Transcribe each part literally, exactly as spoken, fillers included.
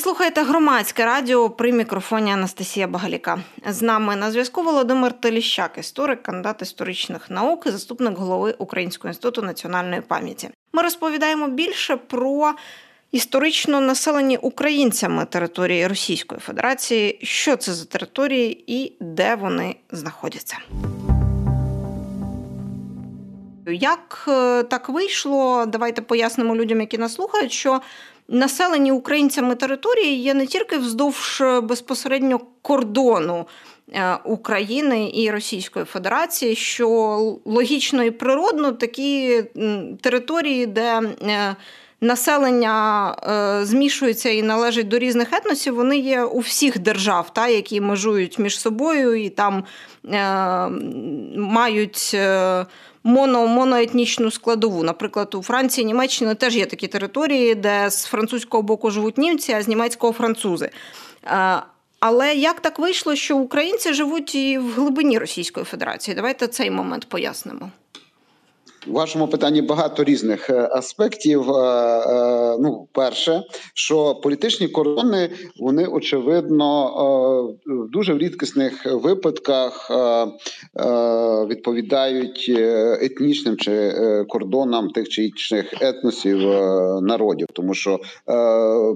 Ви слухаєте громадське радіо, при мікрофоні Анастасія Багаліка. З нами на зв'язку Володимир Тиліщак, історик, кандидат історичних наук і заступник голови Українського інституту національної пам'яті. Ми розповідаємо більше про історично населені українцями території Російської Федерації, що це за території і де вони знаходяться. Як так вийшло, давайте пояснимо людям, які нас слухають, що населені українцями території є не тільки вздовж безпосередньо кордону України і Російської Федерації, що логічно і природно такі території, де населення змішується і належить до різних етносів, вони є у всіх держав, та, які межують між собою і там е, мають моно, моноетнічну складову. Наприклад, у Франції, Німеччині теж є такі території, де з французького боку живуть німці, а з німецького – французи. Е, але як так вийшло, що українці живуть і в глибині Російської Федерації? Давайте цей момент пояснимо. У вашому питанні багато різних аспектів. Ну, перше, що політичні кордони, вони, очевидно, в дуже рідкісних випадках відповідають етнічним чи кордонам тих чи інших етносів, народів. Тому що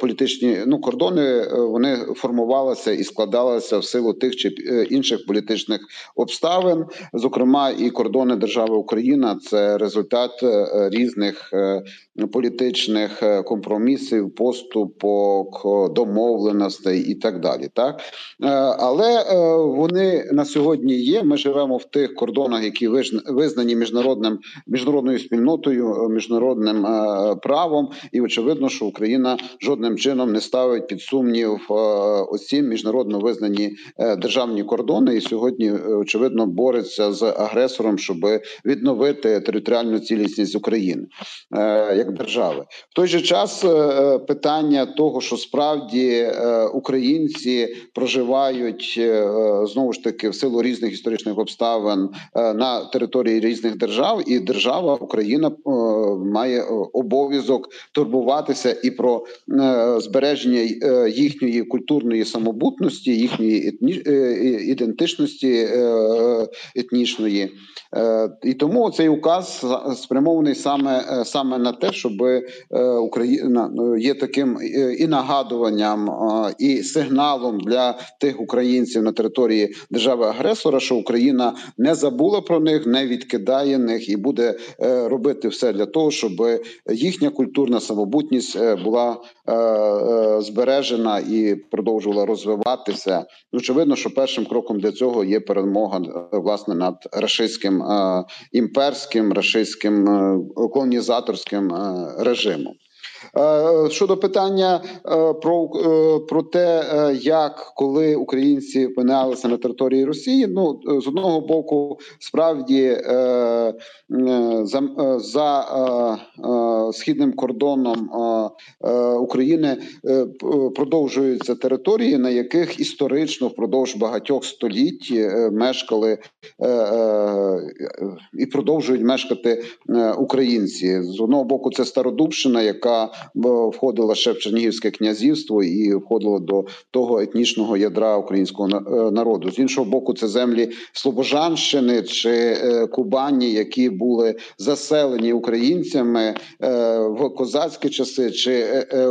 політичні ну, кордони, вони формувалися і складалися в силу тих чи інших політичних обставин. Зокрема, і кордони держави Україна – це результат різних політичних компромісів, поступок, домовленостей і так далі. Так? Але вони на сьогодні є. Ми живемо в тих кордонах, які визнані міжнародним, міжнародною спільнотою, міжнародним правом. І очевидно, що Україна жодним чином не ставить під сумнів усі міжнародно визнані державні кордони. І сьогодні, очевидно, бореться з агресором, щоб відновити територіальну цілісність України як держави. В той же час питання того, що справді українці проживають, знову ж таки, в силу різних історичних обставин на території різних держав, і держава Україна має обов'язок турбуватися і про збереження їхньої культурної самобутності, їхньої етні... ідентичності етнічної. І тому цей указ спрямований саме, саме на те, щоб Україна є таким і нагадуванням, і сигналом для тих українців на території держави-агресора, що Україна не забула про них, не відкидає них і буде робити все для того, щоб їхня культурна самобутність була збережена і продовжувала розвиватися. Очевидно, що першим кроком для цього є перемога, власне, над рашистським, імперським, рашистським, колонізаторським режимом. Щодо питання про, про те, як, коли українці опинялися на території Росії, ну, з одного боку, справді, за, за східним кордоном України продовжуються території, на яких історично впродовж багатьох століть мешкали і продовжують мешкати українці. З одного боку, це Стародубщина, яка входила ще в Чернігівське князівство і входила до того етнічного ядра українського народу. З іншого боку, це землі Слобожанщини чи Кубані, які були заселені українцями в козацькі часи чи,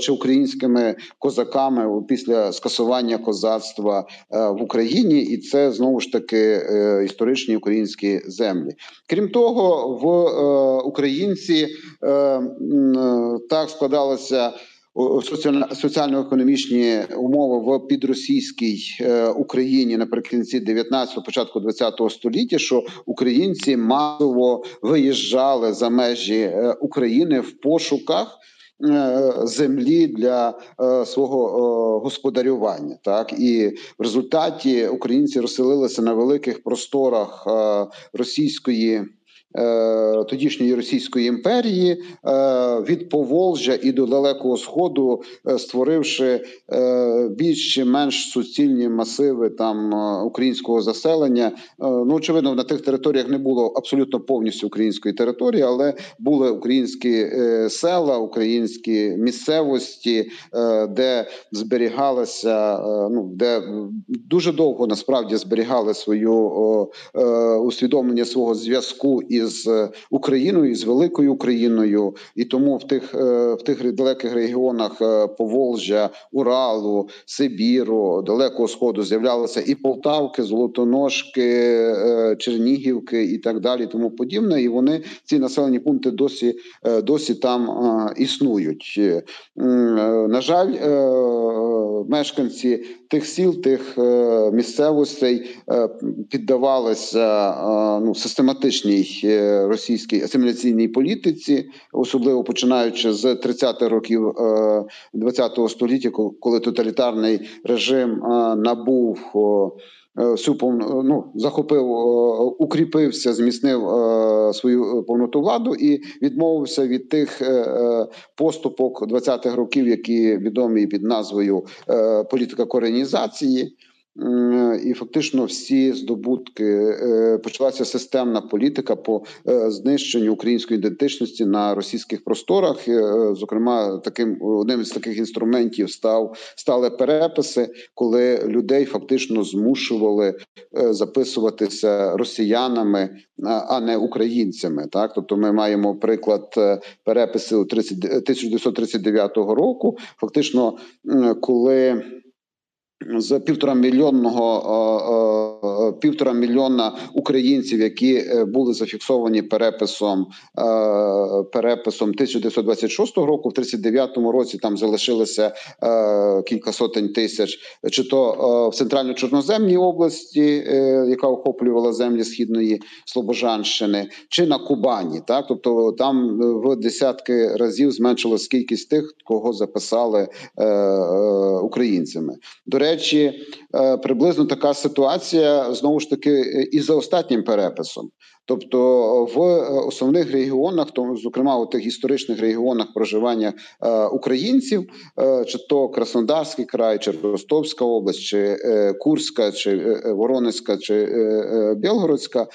чи українськими козаками після скасування козацтва в Україні. І це, знову ж таки, історичні українські землі. Крім того, в українці так складалося соціально-економічні умови в підросійській Україні наприкінці дев'ятнадцятого, початку двадцятого століття, що українці масово виїжджали за межі України в пошуках землі для свого господарювання. Так? І в результаті українці розселилися на великих просторах російської тодішньої Російської імперії від Поволжя і до Далекого Сходу, створивши більш чи менш суцільні масиви там українського заселення. Ну, очевидно, на тих територіях не було абсолютно повністю української території, але були українські села, українські місцевості, де зберігалися, ну, де дуже довго насправді зберігали свою усвідомлення свого зв'язку і з Україною, з великою Україною, і тому в тих в тих далеких регіонах Поволжя, Уралу, Сибіру, Далекого Сходу з'являлися і Полтавки, Золотоношки, Чернігівки і так далі, тому подібне. І вони, ці населені пункти, досі досі там існують. На жаль, мешканці тих сіл, тих місцевостей піддавалися, ну, систематичній російській асиміляційній політиці, особливо починаючи з тридцятих років ХХ століття, коли тоталітарний режим набув всю повну, ну, захопив, укріпився, зміцнив свою повноту владу і відмовився від тих поступок двадцятих років, які відомі під назвою політика коренізації. І фактично всі здобутки, почалася системна політика по знищенню української ідентичності на російських просторах. Зокрема, таким одним із таких інструментів став стали переписи, коли людей фактично змушували записуватися росіянами, а не українцями. Так, тобто ми маємо приклад переписи тисяча дев'ятсот тридцять дев'ятого року. Фактично, коли з півтора мільйонного півтора мільйона українців, які були зафіксовані переписом переписом тисяча дев'ятсот двадцять шостого року, в тридцять дев'ятому році там залишилося кілька сотень тисяч, чи то в центрально-чорноземній області, яка охоплювала землі східної Слобожанщини, чи на Кубані, так, тобто там в десятки разів зменшилась кількість тих, кого записали українцями. До речі, речі, приблизно така ситуація, знову ж таки, і за останнім переписом. Тобто в основних регіонах, тому, зокрема у тих історичних регіонах проживання українців, чи то Краснодарський край, чи Ростовська область, чи Курська, чи Воронецька, чи Білгородська,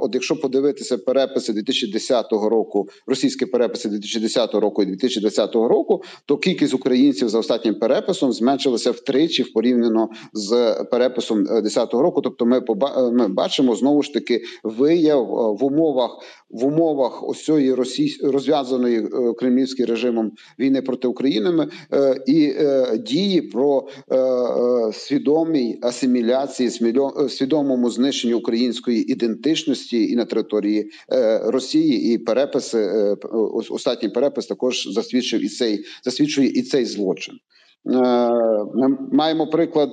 от якщо подивитися переписи дві тисячі десятого року, російські переписи дві тисячі десятого року і дві тисячі двадцятого року, то кількість українців за останнім переписом зменшилася втричі порівняно з переписом дві тисячі десятого року. Тобто ми, поба... ми бачимо, знову ж таки, вияв в умовах в умовах ось цієї російсь... розв'язаної кремлівським режимом війни проти України е, і е, дії про е, свідомій асиміляції, свідомому знищенню української ідентичності і на території е, Росії, і переписи, е, останній перепис також засвідчив і цей засвідчує і цей злочин. Ми маємо приклад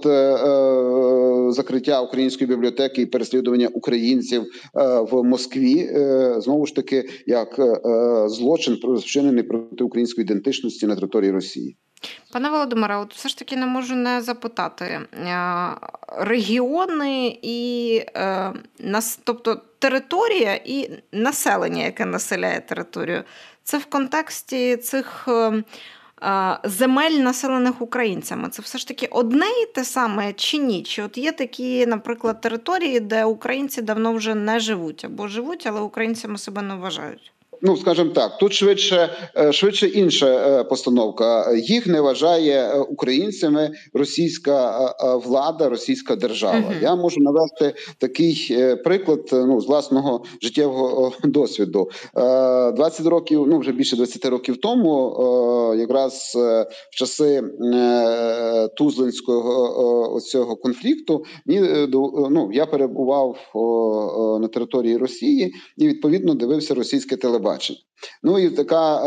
закриття української бібліотеки і переслідування українців в Москві, знову ж таки, як злочин, вчинений проти української ідентичності на території Росії. Пане Володимире, от все ж таки не можу не запитати. Регіони і, тобто, територія і населення, яке населяє територію, це в контексті цих земель, населених українцями. Це все ж таки одне і те саме чи ні? Чи от є такі, наприклад, території, де українці давно вже не живуть, або живуть, але українцями себе не вважають? Ну, скажімо так, тут швидше, швидше інша постановка. Їх не вважає українцями російська влада, російська держава. Uh-huh. Я можу навести такий приклад, ну, з власного життєвого досвіду. двадцять років, ну, вже більше двадцять років тому, якраз в часи Тузлинського цього конфлікту, ну, я перебував на території Росії і, відповідно, дивився російське телебачення. Бачення. Ну і така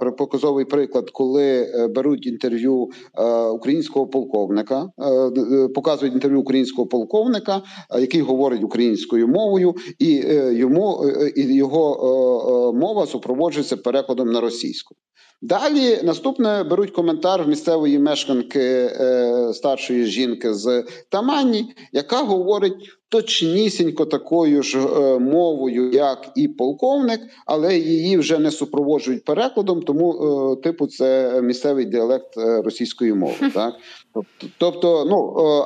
е, показовий приклад, коли беруть інтерв'ю е, українського полковника, е, показують інтерв'ю українського полковника, е, який говорить українською мовою, і е, йому е, його е, е, мова супроводжується перекладом на російську. Далі наступне беруть коментар місцевої мешканки, е, старшої жінки з Тамані, яка говорить точнісінько такою ж мовою, як і полковник, але її вже не супроводжують перекладом, тому типу це місцевий діалект російської мови. Так? Тобто, ну,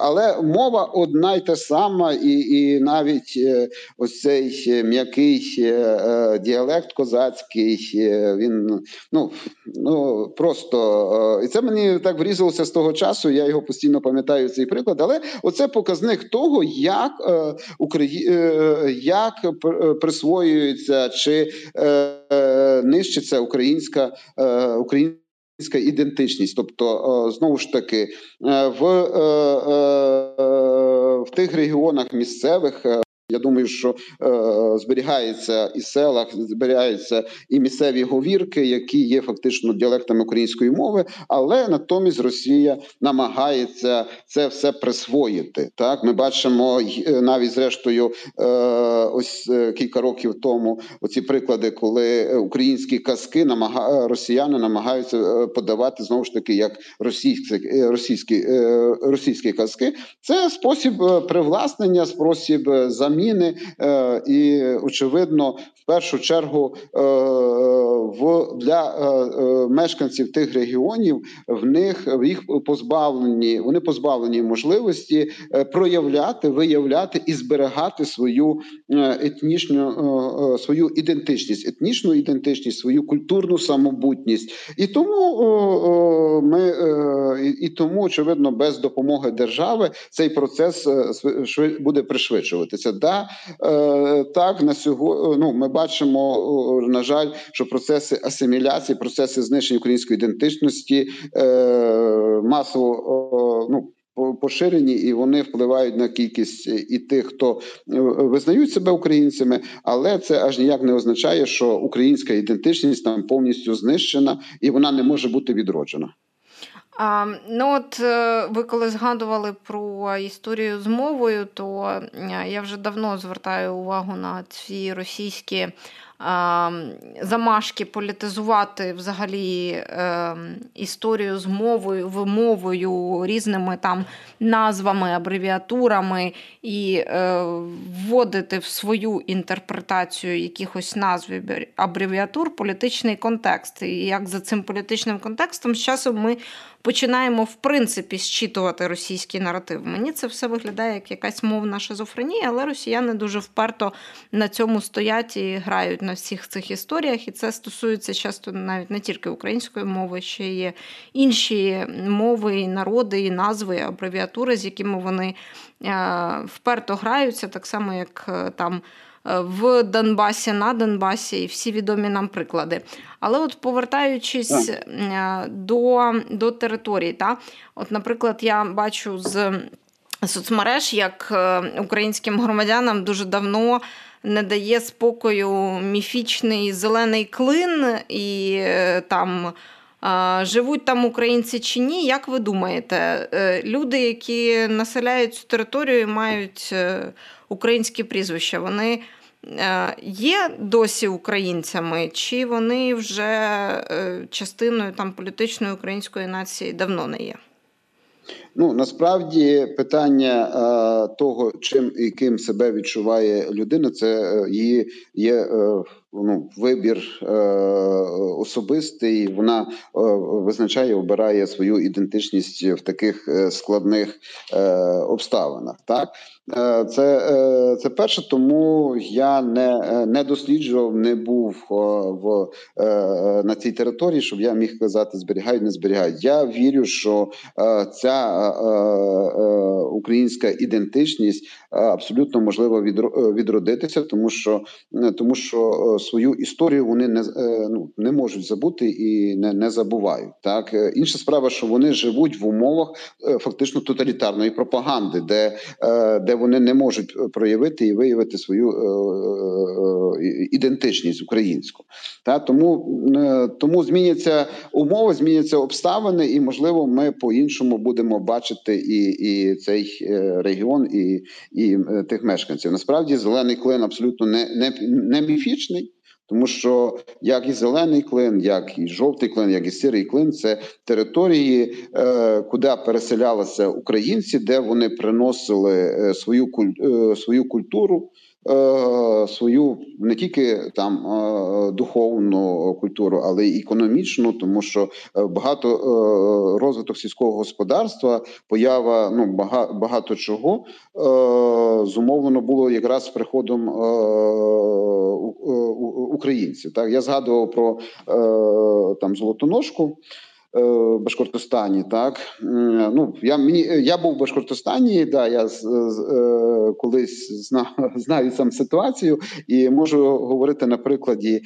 але мова одна й та сама, і, і навіть ось цей м'який діалект козацький, він, ну, ну, просто, і це мені так врізалося з того часу, я його постійно пам'ятаю, цей приклад, але оце показник того, як як присвоюється чи нищиться українська, українська ідентичність. Тобто, знову ж таки, в, в тих регіонах місцевих, я думаю, що е, зберігається і в селах, зберігаються і місцеві говірки, які є фактично діалектами української мови, але натомість Росія намагається це все присвоїти. Так? Ми бачимо навіть, зрештою, е, ось кілька років тому оці приклади, коли українські казки намага... росіяни намагаються подавати, знову ж таки, як російські, російські, е, російські казки. Це спосіб привласнення, спосіб заміни. І, очевидно, в першу чергу для мешканців тих регіонів в них їх позбавлені, вони позбавлені можливості проявляти, виявляти і зберігати свою етнічну, свою ідентичність, етнічну ідентичність, свою культурну самобутність. І тому ми і тому, очевидно, без допомоги держави цей процес буде пришвидшуватися. Да, так, на сьогодні, ну, ми бачимо, на жаль, що процеси асиміляції, процеси знищення української ідентичності масово, ну, поширені, і вони впливають на кількість і тих, хто визнають себе українцями, але це аж ніяк не означає, що українська ідентичність там повністю знищена і вона не може бути відроджена. А, ну от ви коли згадували про історію з мовою, то я вже давно звертаю увагу на ці російські а, замашки політизувати взагалі а, історію з мовою, вимовою, різними там назвами, абревіатурами і а, вводити в свою інтерпретацію якихось назв абревіатур політичний контекст. І як за цим політичним контекстом з часом ми починаємо, в принципі, зчитувати російський наратив. Мені це все виглядає як якась мовна шизофренія, але росіяни дуже вперто на цьому стоять і грають на всіх цих історіях. І це стосується часто навіть не тільки української мови, ще є інші мови, і народи, і назви, і абревіатури, з якими вони вперто граються, так само, як там в Донбасі, на Донбасі і всі відомі нам приклади. Але от повертаючись yeah. до, до території, та? От, наприклад, я бачу з соцмереж, як українським громадянам дуже давно не дає спокою міфічний Зелений Клин і там... Живуть там українці чи ні? Як ви думаєте? Люди, які населяють цю територію і мають українські прізвища, вони є досі українцями? Чи вони вже частиною там політичної української нації давно не є? Ну, насправді, питання е, того, чим і ким себе відчуває людина, це її є е, ну, вибір е, особистий, вона е, визначає, обирає свою ідентичність в таких складних е, обставинах. Так? Е, це, е, це перше, тому я не, не досліджував, не був е, в, е, на цій території, щоб я міг казати, зберігають, не зберігають. Я вірю, що е, ця українська ідентичність абсолютно можливо відродитися, тому що, тому що свою історію вони не, ну, не можуть забути і не, не забувають. Так? Інша справа, що вони живуть в умовах фактично тоталітарної пропаганди, де, де вони не можуть проявити і виявити свою ідентичність українську. Так? Тому, тому зміняться умови, зміняться обставини і, можливо, ми по-іншому будемо бачити і, і цей регіон, і, і тих мешканців. Насправді, Зелений Клин абсолютно не, не, не міфічний, Тому що як і Зелений Клин, як і Жовтий Клин, як і Сирий Клин – це території, куди переселялися українці, де вони приносили свою свою культуру, свою не тільки там духовну культуру, але й економічну, тому що багато розвиток сільського господарства, поява ну багато, багато чого зумовлено було якраз приходом українців. Так, я згадував про там Золотоношку в Башкортостані, так. Ну, я мені я був в Башкортостані, да, я з, з, колись знав, знаю сам ситуацію і можу говорити на прикладі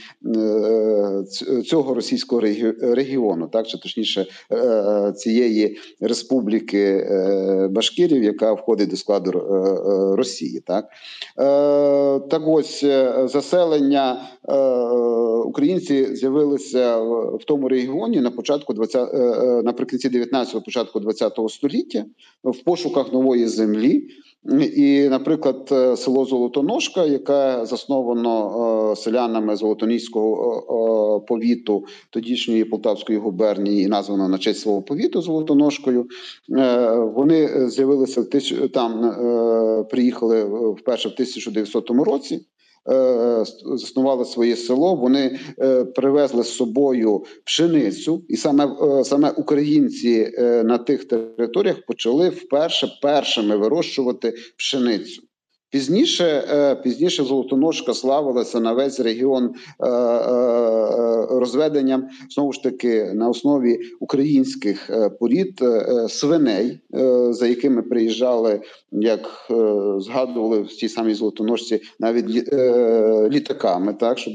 цього російського регіону, так, чи точніше цієї республіки Башкірів, яка входить до складу Росії, так. Так ось заселення українці з'явилися в тому регіоні на початку наприкінці дев'ятнадцятого, початку двадцятого століття в пошуках нової землі. І, наприклад, село Золотоношка, яке засновано селянами Золотоніського повіту тодішньої Полтавської губернії і названо на честь свого повіту Золотоношкою, вони з'явилися там, приїхали вперше в тисяча дев'ятсотому році. Заснували своє село, вони привезли з собою пшеницю, і саме, саме українці на тих територіях почали вперше першими вирощувати пшеницю. Пізніше, пізніше Золотоношка славилася на весь регіон розведенням, знову ж таки, на основі українських порід свиней, за якими приїжджали, як згадували в цій самій Золотоношці, навіть літаками, так, щоб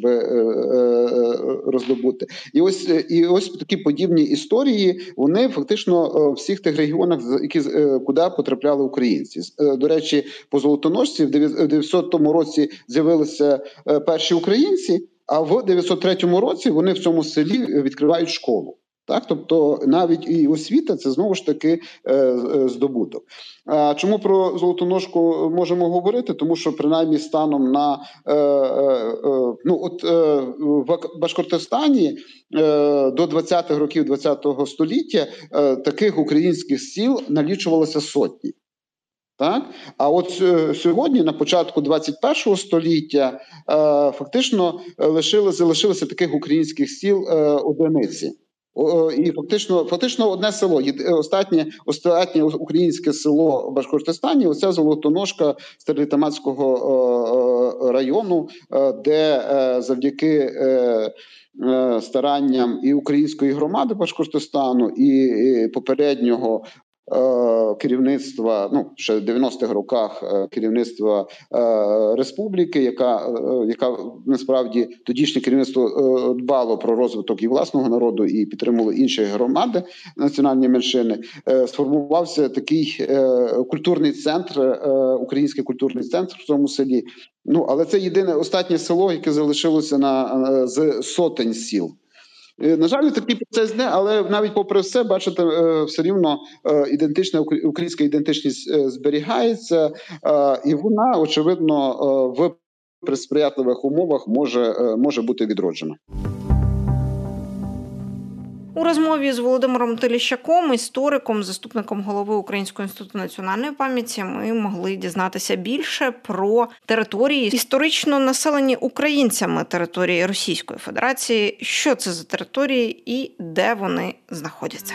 роздобути. І ось, і ось такі подібні історії, вони фактично в всіх тих регіонах, які, куди потрапляли українці. До речі, по Золотоношці в дев'ятсотому році з'явилися перші українці, а в дев'ятсот третьому році вони в цьому селі відкривають школу. Так, тобто навіть і освіта – це знову ж таки здобуток. А чому про Золотоношку можемо говорити? Тому що принаймні станом на ну, от, в Башкортостані до двадцятих років двадцятого століття таких українських сіл налічувалося сотні. Так? А от сьогодні, на початку двадцять першого століття, фактично залишилося таких українських сіл одиниці. І фактично, фактично одне село, остатнє, остатнє українське село в Башкортостані, оця Золотоношка Старолітаметського району, де завдяки старанням і української громади Башкортостану, і попереднього керівництва, ну, ще в дев'яностих роках керівництва е, республіки, яка, е, яка насправді тодішнє керівництво е, дбало про розвиток і власного народу і підтримувало інші громади, національні меншини, е, сформувався такий е, культурний центр, е, український культурний центр в цьому селі. Ну, але це єдине останнє село, яке залишилося на, е, з сотень сіл. На жаль, такий процес не, але навіть попри все, бачите, все рівно ідентична українська ідентичність зберігається, і вона, очевидно, в присприятливих умовах може, може бути відроджена. У розмові з Володимиром Тиліщаком, істориком, заступником голови Українського інституту національної пам'яті, ми могли дізнатися більше про території, історично населені українцями території Російської Федерації, що це за території і де вони знаходяться.